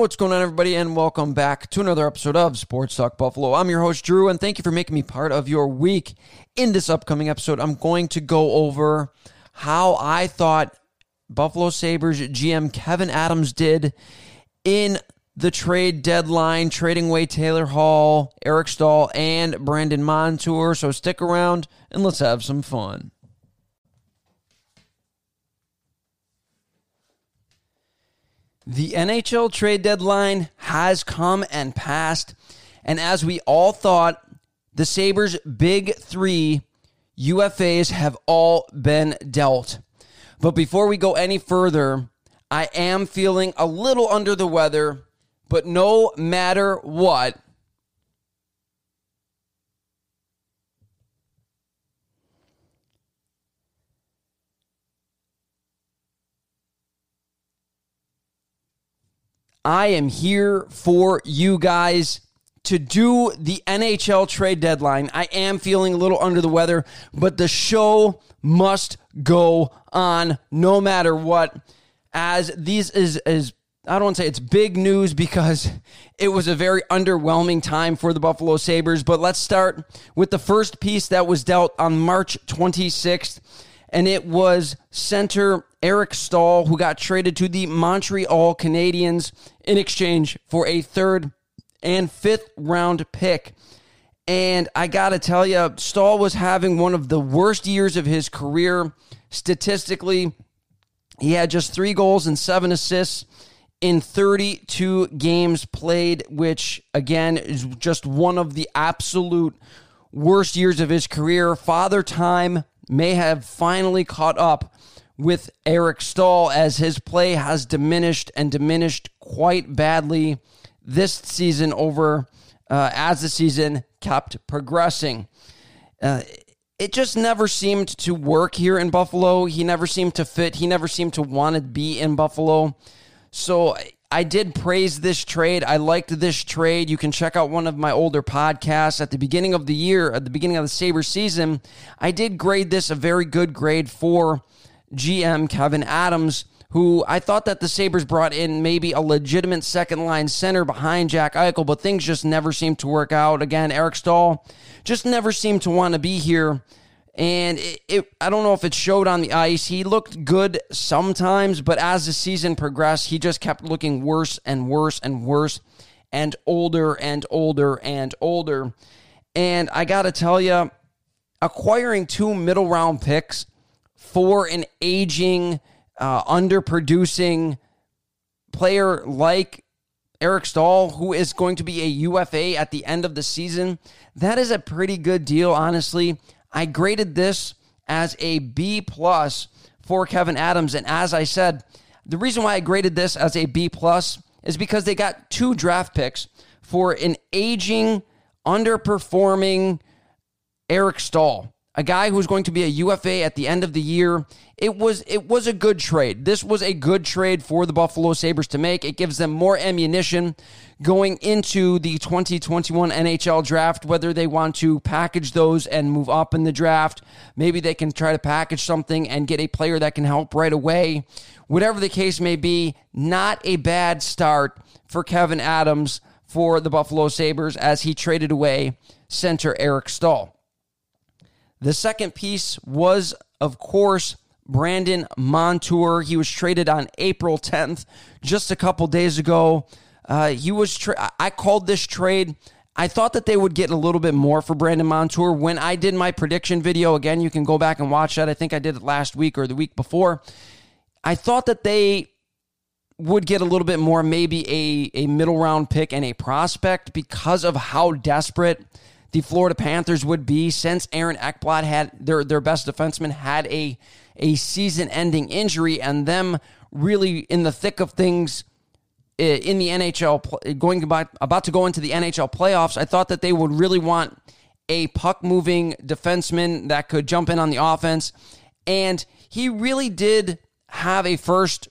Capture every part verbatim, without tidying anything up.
What's going on, everybody, and welcome back to another episode of Sports Talk Buffalo. I'm your host, Drew, and thank you for making me part of your week. In this upcoming episode, I'm going to go over how I thought Buffalo Sabres G M Kevin Adams did in the trade deadline, trading away Taylor Hall, Eric Staal, and Brandon Montour. So stick around, and let's have some fun. The N H L trade deadline has come and passed, and as we all thought, the Sabres' big three U F As have all been dealt. But before we go any further, I am feeling a little under the weather, but no matter what, I am here for you guys to do the N H L trade deadline. I am feeling a little under the weather, but the show must go on no matter what. As these is, is I don't want to say it's big news because it was a very underwhelming time for the Buffalo Sabres, but let's start with the first piece that was dealt on March twenty-sixth, and it was center Eric Staal, who got traded to the Montreal Canadiens in exchange for a third and fifth round pick. And I got to tell you, Staal was having one of the worst years of his career. Statistically, he had just three goals and seven assists in thirty-two games played, which, again, is just one of the absolute worst years of his career. Father Time may have finally caught up with Eric Staal, as his play has diminished and diminished quite badly this season over uh, as the season kept progressing. Uh, it just never seemed to work here in Buffalo. He never seemed to fit. He never seemed to want to be in Buffalo. So I did praise this trade. I liked this trade. You can check out one of my older podcasts. At the beginning of the year, at the beginning of the Sabres season, I did grade this a very good grade for G M Kevin Adams, who I thought that the Sabres brought in maybe a legitimate second-line center behind Jack Eichel, but things just never seemed to work out. Again, Eric Staal just never seemed to want to be here, and it, it, I don't know if it showed on the ice. He looked good sometimes, but as the season progressed, he just kept looking worse and worse and worse and older and older and older. And I got to tell you, acquiring two middle-round picks for an aging, uh, underproducing player like Eric Staal, who is going to be a U F A at the end of the season, that is a pretty good deal, honestly. I graded this as a B plus for Kevin Adams, and as I said, the reason why I graded this as a B plus is because they got two draft picks for an aging, underperforming Eric Staal, a guy who's going to be a U F A at the end of the year. It was it was a good trade. This was a good trade for the Buffalo Sabres to make. It gives them more ammunition going into the twenty twenty-one N H L draft, whether they want to package those and move up in the draft. Maybe they can try to package something and get a player that can help right away. Whatever the case may be, not a bad start for Kevin Adams for the Buffalo Sabres as he traded away center Eric Staal. The second piece was, of course, Brandon Montour. He was traded on April tenth, just a couple days ago. Uh, he was. Tra- I called this trade. I thought that they would get a little bit more for Brandon Montour. When I did my prediction video, again, you can go back and watch that. I think I did it last week or the week before. I thought that they would get a little bit more, maybe a, a middle round pick and a prospect, because of how desperate the Florida Panthers would be, since Aaron Ekblad, had their their best defenseman, had a, a season-ending injury, and them really in the thick of things in the N H L, going about, about to go into the N H L playoffs. I thought that they would really want a puck-moving defenseman that could jump in on the offense, and he really did have a first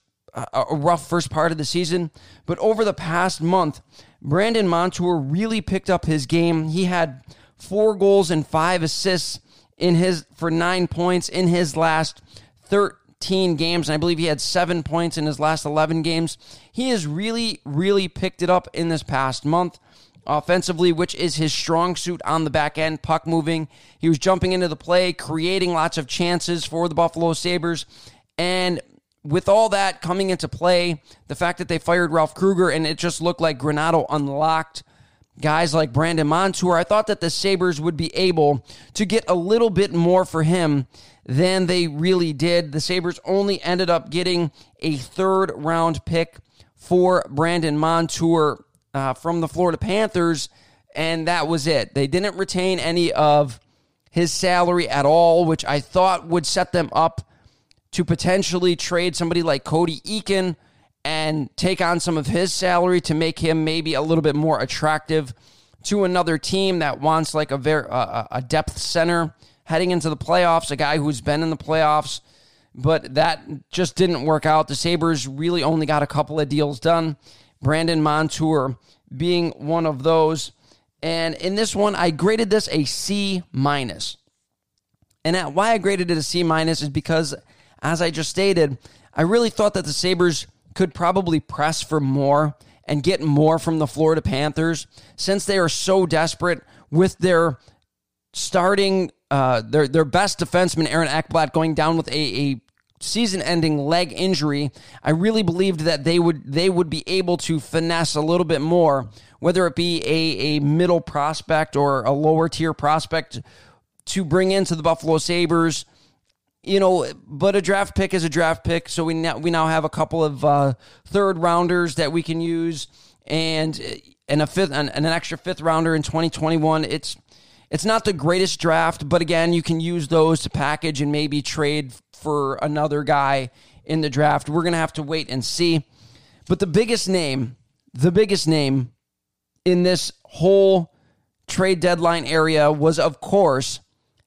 a rough first part of the season, but over the past month, Brandon Montour really picked up his game. He had four goals and five assists in his for nine points in his last thir- nineteen games, and I believe he had seven points in his last eleven games. He has really, really picked it up in this past month. Offensively, which is his strong suit on the back end, puck moving. He was jumping into the play, creating lots of chances for the Buffalo Sabres. And with all that coming into play, the fact that they fired Ralph Kruger and it just looked like Granado unlocked guys like Brandon Montour, I thought that the Sabres would be able to get a little bit more for him than they really did. The Sabres only ended up getting a third-round pick for Brandon Montour Uh, from the Florida Panthers, and that was it. They didn't retain any of his salary at all, which I thought would set them up to potentially trade somebody like Cody Eakin and take on some of his salary to make him maybe a little bit more attractive to another team that wants like a ver- uh, a depth center heading into the playoffs, a guy who's been in the playoffs, but that just didn't work out. The Sabres really only got a couple of deals done, Brandon Montour being one of those. And in this one, I graded this a C minus. And at why I graded it a C minus is because, as I just stated, I really thought that the Sabres could probably press for more and get more from the Florida Panthers since they are so desperate with their starting, uh, their, their best defenseman, Aaron Ekblad, going down with a, a season-ending leg injury. I really believed that they would they would be able to finesse a little bit more, whether it be a, a middle prospect or a lower-tier prospect to bring into the Buffalo Sabres. You know, but a draft pick is a draft pick, so we now, we now have a couple of uh, third-rounders that we can use, and and a fifth and an extra fifth-rounder in twenty twenty-one. It's It's not the greatest draft, but again, you can use those to package and maybe trade for another guy in the draft. We're going to have to wait and see. But the biggest name, the biggest name in this whole trade deadline area was, of course,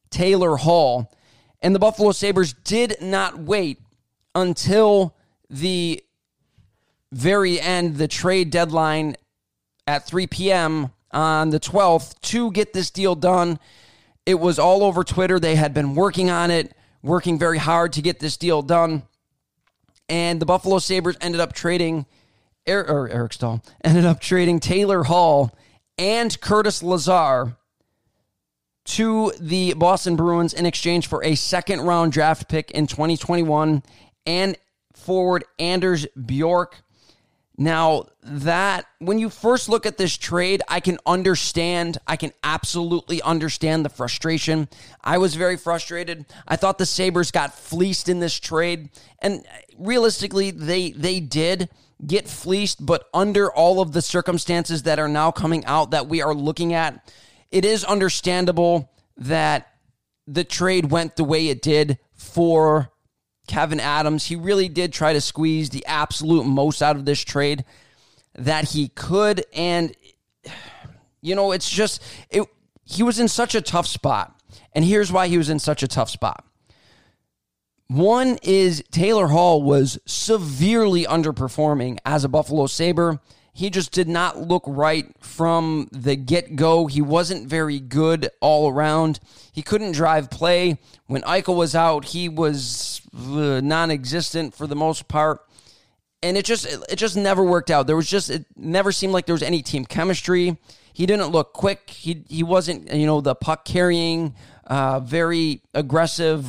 Taylor Hall. And the Buffalo Sabres did not wait until the very end, the trade deadline at three p.m., on the twelfth to get this deal done. It was all over Twitter. They had been working on it, working very hard to get this deal done. And the Buffalo Sabres ended up trading, er, or Eric Staal, ended up trading Taylor Hall and Curtis Lazar to the Boston Bruins in exchange for a second-round draft pick in twenty twenty-one and forward Anders Bjork. Now, that, when you first look at this trade, I can understand, I can absolutely understand the frustration. I was very frustrated. I thought the Sabres got fleeced in this trade, and realistically, they they did get fleeced, but under all of the circumstances that are now coming out that we are looking at, it is understandable that the trade went the way it did for Kevin Adams. He really did try to squeeze the absolute most out of this trade that he could. And, you know, it's just, it, he was in such a tough spot. And here's why he was in such a tough spot. One is Taylor Hall was severely underperforming as a Buffalo Sabre. He just did not look right from the get-go. He wasn't very good all around. He couldn't drive play. When Eichel was out, he was non-existent for the most part. And it just it just never worked out. There was just it never seemed like there was any team chemistry. He didn't look quick. He he wasn't, you know, the puck carrying, uh, very aggressive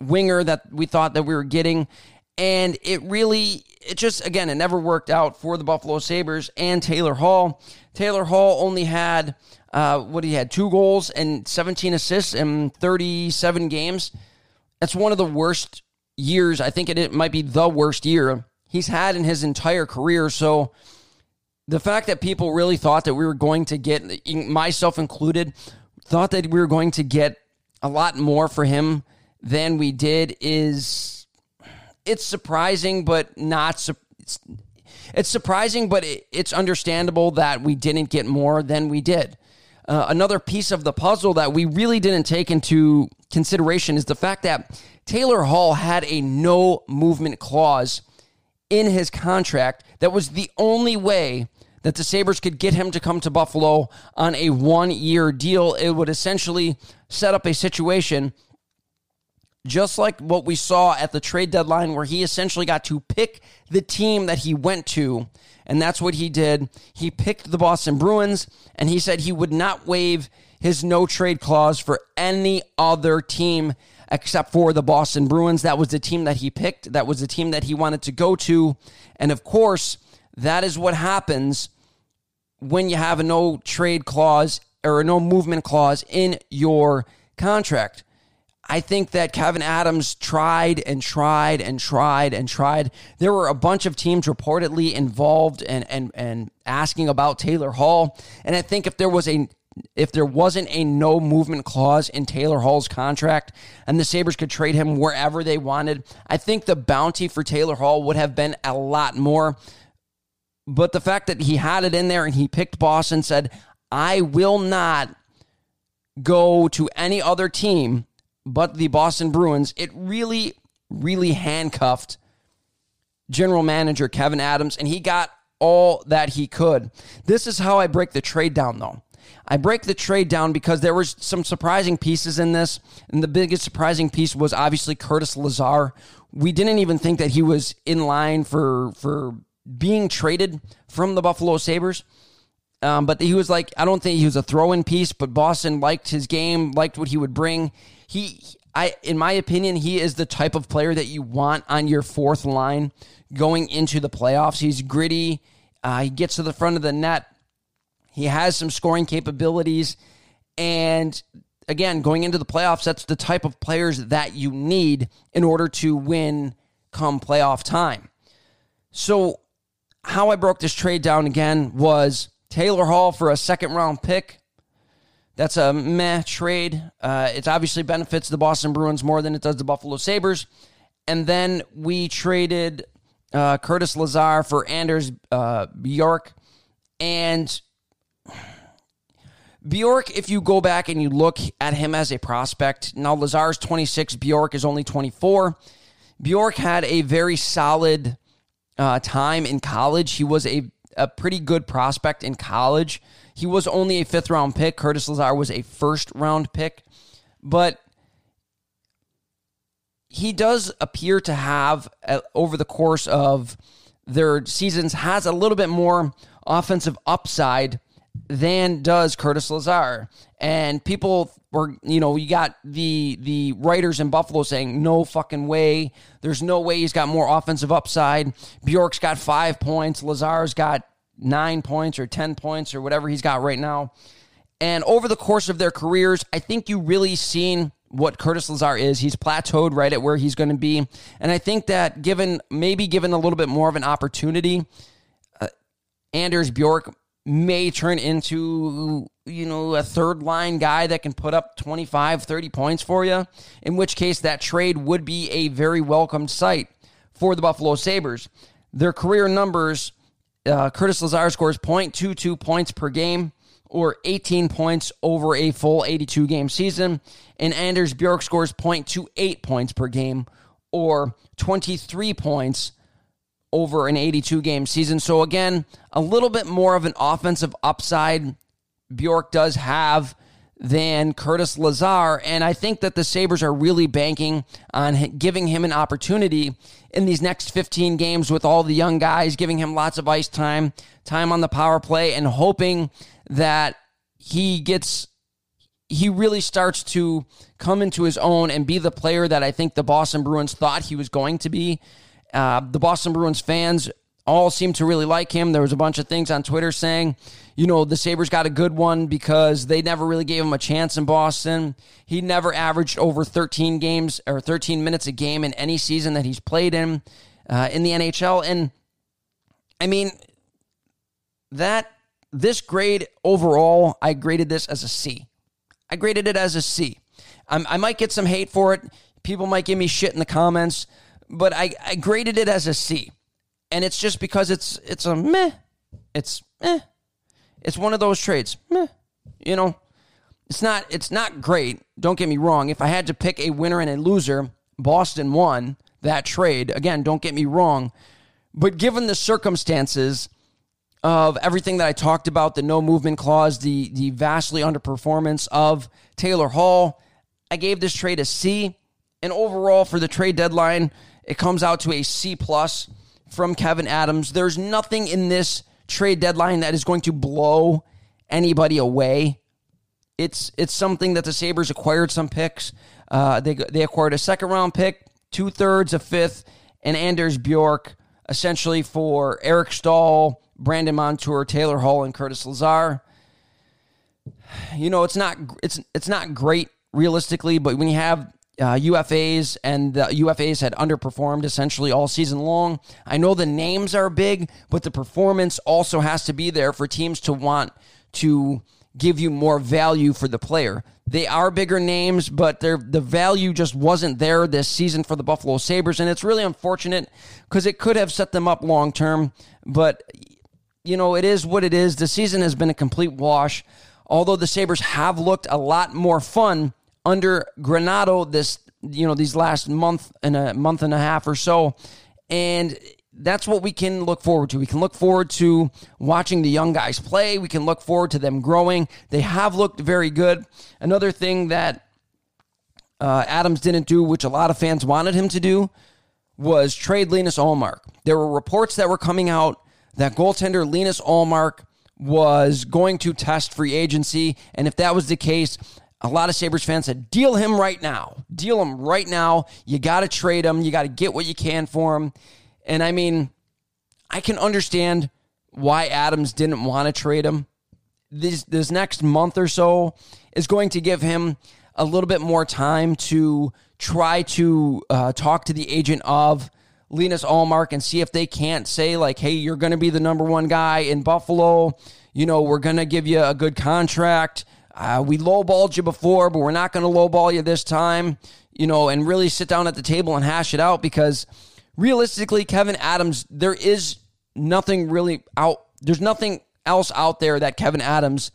winger that we thought that we were getting. And it really, it just, again, it never worked out for the Buffalo Sabres and Taylor Hall. Taylor Hall only had, uh, what he had, two goals and seventeen assists in thirty-seven games. That's one of the worst years. I think it, it might be the worst year he's had in his entire career. So the fact that people really thought that we were going to get, myself included, thought that we were going to get a lot more for him than we did is... It's surprising, but not. Su- it's, it's surprising, but it, it's understandable that we didn't get more than we did. Uh, another piece of the puzzle that we really didn't take into consideration is the fact that Taylor Hall had a no movement clause in his contract. That was the only way that the Sabres could get him to come to Buffalo on a one year deal. It would essentially set up a situation just like what we saw at the trade deadline, where he essentially got to pick the team that he went to, and that's what he did. He picked the Boston Bruins, and he said he would not waive his no-trade clause for any other team except for the Boston Bruins. That was the team that he picked. That was the team that he wanted to go to. And, of course, that is what happens when you have a no-trade clause or a no-movement clause in your contract. I think that Kevin Adams tried and tried and tried and tried. There were a bunch of teams reportedly involved and and and asking about Taylor Hall. And I think if there was a if there wasn't a no movement clause in Taylor Hall's contract and the Sabres could trade him wherever they wanted, I think the bounty for Taylor Hall would have been a lot more. But the fact that he had it in there and he picked Boston, said, I will not go to any other team but the Boston Bruins, it really, really handcuffed general manager Kevin Adams, and he got all that he could. This is how I break the trade down, though. I break the trade down because there was some surprising pieces in this, and the biggest surprising piece was obviously Curtis Lazar. We didn't even think that he was in line for, for being traded from the Buffalo Sabres. Um, but he was like, I don't think he was a throw-in piece, but Boston liked his game, liked what he would bring. He, I, in my opinion, he is the type of player that you want on your fourth line going into the playoffs. He's gritty. Uh, he gets to the front of the net. He has some scoring capabilities. And, again, going into the playoffs, that's the type of players that you need in order to win come playoff time. So how I broke this trade down again was Taylor Hall for a second-round pick. That's a meh trade. Uh, it obviously benefits the Boston Bruins more than it does the Buffalo Sabres. And then we traded uh, Curtis Lazar for Anders uh, Bjork. And Bjork, if you go back and you look at him as a prospect, now Lazar's twenty-six, Bjork is only twenty-four. Bjork had a very solid uh, time in college. He was a a pretty good prospect in college. He was only a fifth-round pick. Curtis Lazar was a first-round pick. But he does appear to have, uh, over the course of their seasons, has a little bit more offensive upside than does Curtis Lazar. And people were, you know, you got the the writers in Buffalo saying, no fucking way. There's no way he's got more offensive upside. Bjork's got five points. Lazar's got nine points or ten points or whatever he's got right now. And over the course of their careers, I think you really seen what Curtis Lazar is. He's plateaued right at where he's going to be. And I think that given, maybe given a little bit more of an opportunity, uh, Anders Bjork may turn into, you know, a third-line guy that can put up twenty-five, thirty points for you, in which case that trade would be a very welcome sight for the Buffalo Sabres. Their career numbers, uh, Curtis Lazar scores zero point two two points per game, or eighteen points over a full eighty-two game season, and Anders Bjork scores zero point two eight points per game, or twenty-three points over an eighty-two game season. So again, a little bit more of an offensive upside Bjork does have than Curtis Lazar, and I think that the Sabres are really banking on giving him an opportunity in these next fifteen games with all the young guys, giving him lots of ice time, time on the power play, and hoping that he gets, he really starts to come into his own and be the player that I think the Boston Bruins thought he was going to be. Uh, the Boston Bruins fans all seem to really like him. There was a bunch of things on Twitter saying, you know, the Sabres got a good one because they never really gave him a chance in Boston. He never averaged over thirteen games or thirteen minutes a game in any season that he's played in uh, in the N H L. And, I mean, that this grade overall, I graded this as a C. I graded it as a C. I'm, I might get some hate for it. People might give me shit in the comments. But I, I graded it as a C, and it's just because it's it's a meh. It's eh. It's one of those trades. Meh. You know, it's not it's not great. Don't get me wrong. If I had to pick a winner and a loser, Boston won that trade. Again, don't get me wrong. But given the circumstances of everything that I talked about, the no movement clause, the the vastly underperformance of Taylor Hall, I gave this trade a C. And overall, for the trade deadline, it comes out to a C plus from Kevin Adams. There's nothing in this trade deadline that is going to blow anybody away. It's it's something that the Sabres acquired some picks. Uh, they they acquired a second round pick, two thirds, a fifth, and Anders Bjork, essentially for Eric Staal, Brandon Montour, Taylor Hall, and Curtis Lazar. You know, it's not it's it's not great realistically, but when you have Uh, U F As, and the U F As had underperformed essentially all season long. I know the names are big, but the performance also has to be there for teams to want to give you more value for the player. They are bigger names, but their the value just wasn't there this season for the Buffalo Sabres, and it's really unfortunate because it could have set them up long term. But, you know, it is what it is. The season has been a complete wash, although the Sabres have looked a lot more fun under Granado this, you know, these last month and a month and a half or so. And that's what we can look forward to. We can look forward to watching the young guys play. We can look forward to them growing. They have looked very good. Another thing that uh, Adams didn't do, which a lot of fans wanted him to do, was trade Linus Ullmark. There were reports that were coming out that goaltender Linus Ullmark was going to test free agency. And if that was the case, a lot of Sabres fans said, deal him right now. Deal him right now. You got to trade him. You got to get what you can for him. And, I mean, I can understand why Adams didn't want to trade him. This, this next month or so is going to give him a little bit more time to try to uh, talk to the agent of Linus Ullmark and see if they can't say, like, hey, you're going to be the number one guy in Buffalo. You know, we're going to give you a good contract. Uh, we lowballed you before, but we're not going to lowball you this time, you know, and really sit down at the table and hash it out, because realistically, Kevin Adams, there is nothing really out. There's nothing else out there that Kevin Adams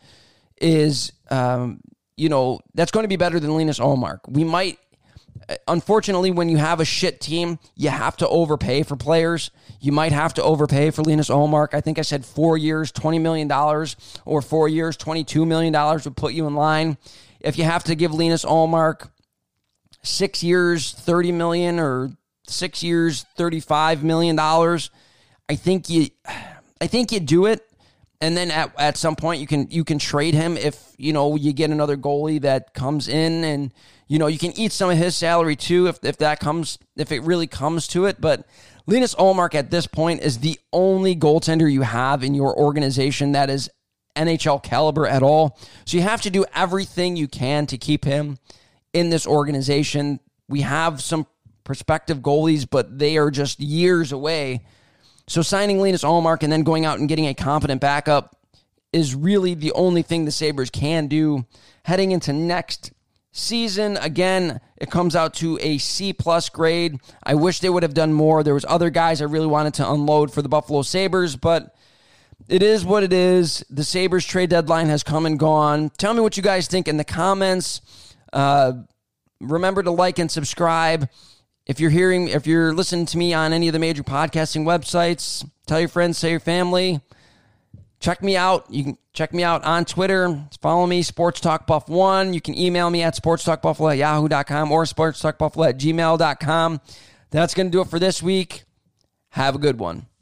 is, um, you know, that's going to be better than Linus Ullmark. We might, unfortunately, when you have a shit team, you have to overpay for players. You might have to overpay for Linus Ullmark. I think I said four years, twenty million dollars, or four years, twenty-two million dollars would put you in line. If you have to give Linus Ullmark six years, thirty million dollars, or six years, thirty-five million dollars, I think you, I think you do it. And then at, at some point you can you can trade him if, you know, you get another goalie that comes in, and, you know, you can eat some of his salary too if if that comes if it really comes to it. But Linus Ullmark at this point is the only goaltender you have in your organization that is N H L caliber at all. So you have to do everything you can to keep him in this organization. We have some prospective goalies, but they are just years away. So signing Linus Ullmark and then going out and getting a competent backup is really the only thing the Sabres can do heading into next season. Again, it comes out to a C-plus grade. I wish they would have done more. There was other guys I really wanted to unload for the Buffalo Sabres, but it is what it is. The Sabres trade deadline has come and gone. Tell me what you guys think in the comments. Uh, remember to like and subscribe. If you're hearing, if you're listening to me on any of the major podcasting websites, tell your friends, tell your family. Check me out. You can check me out on Twitter. Follow me, Sports Talk Buff One. You can email me at sportstalkbuffalo at yahoo dot com or sportstalkbuffalo at gmail dot com. That's going to do it for this week. Have a good one.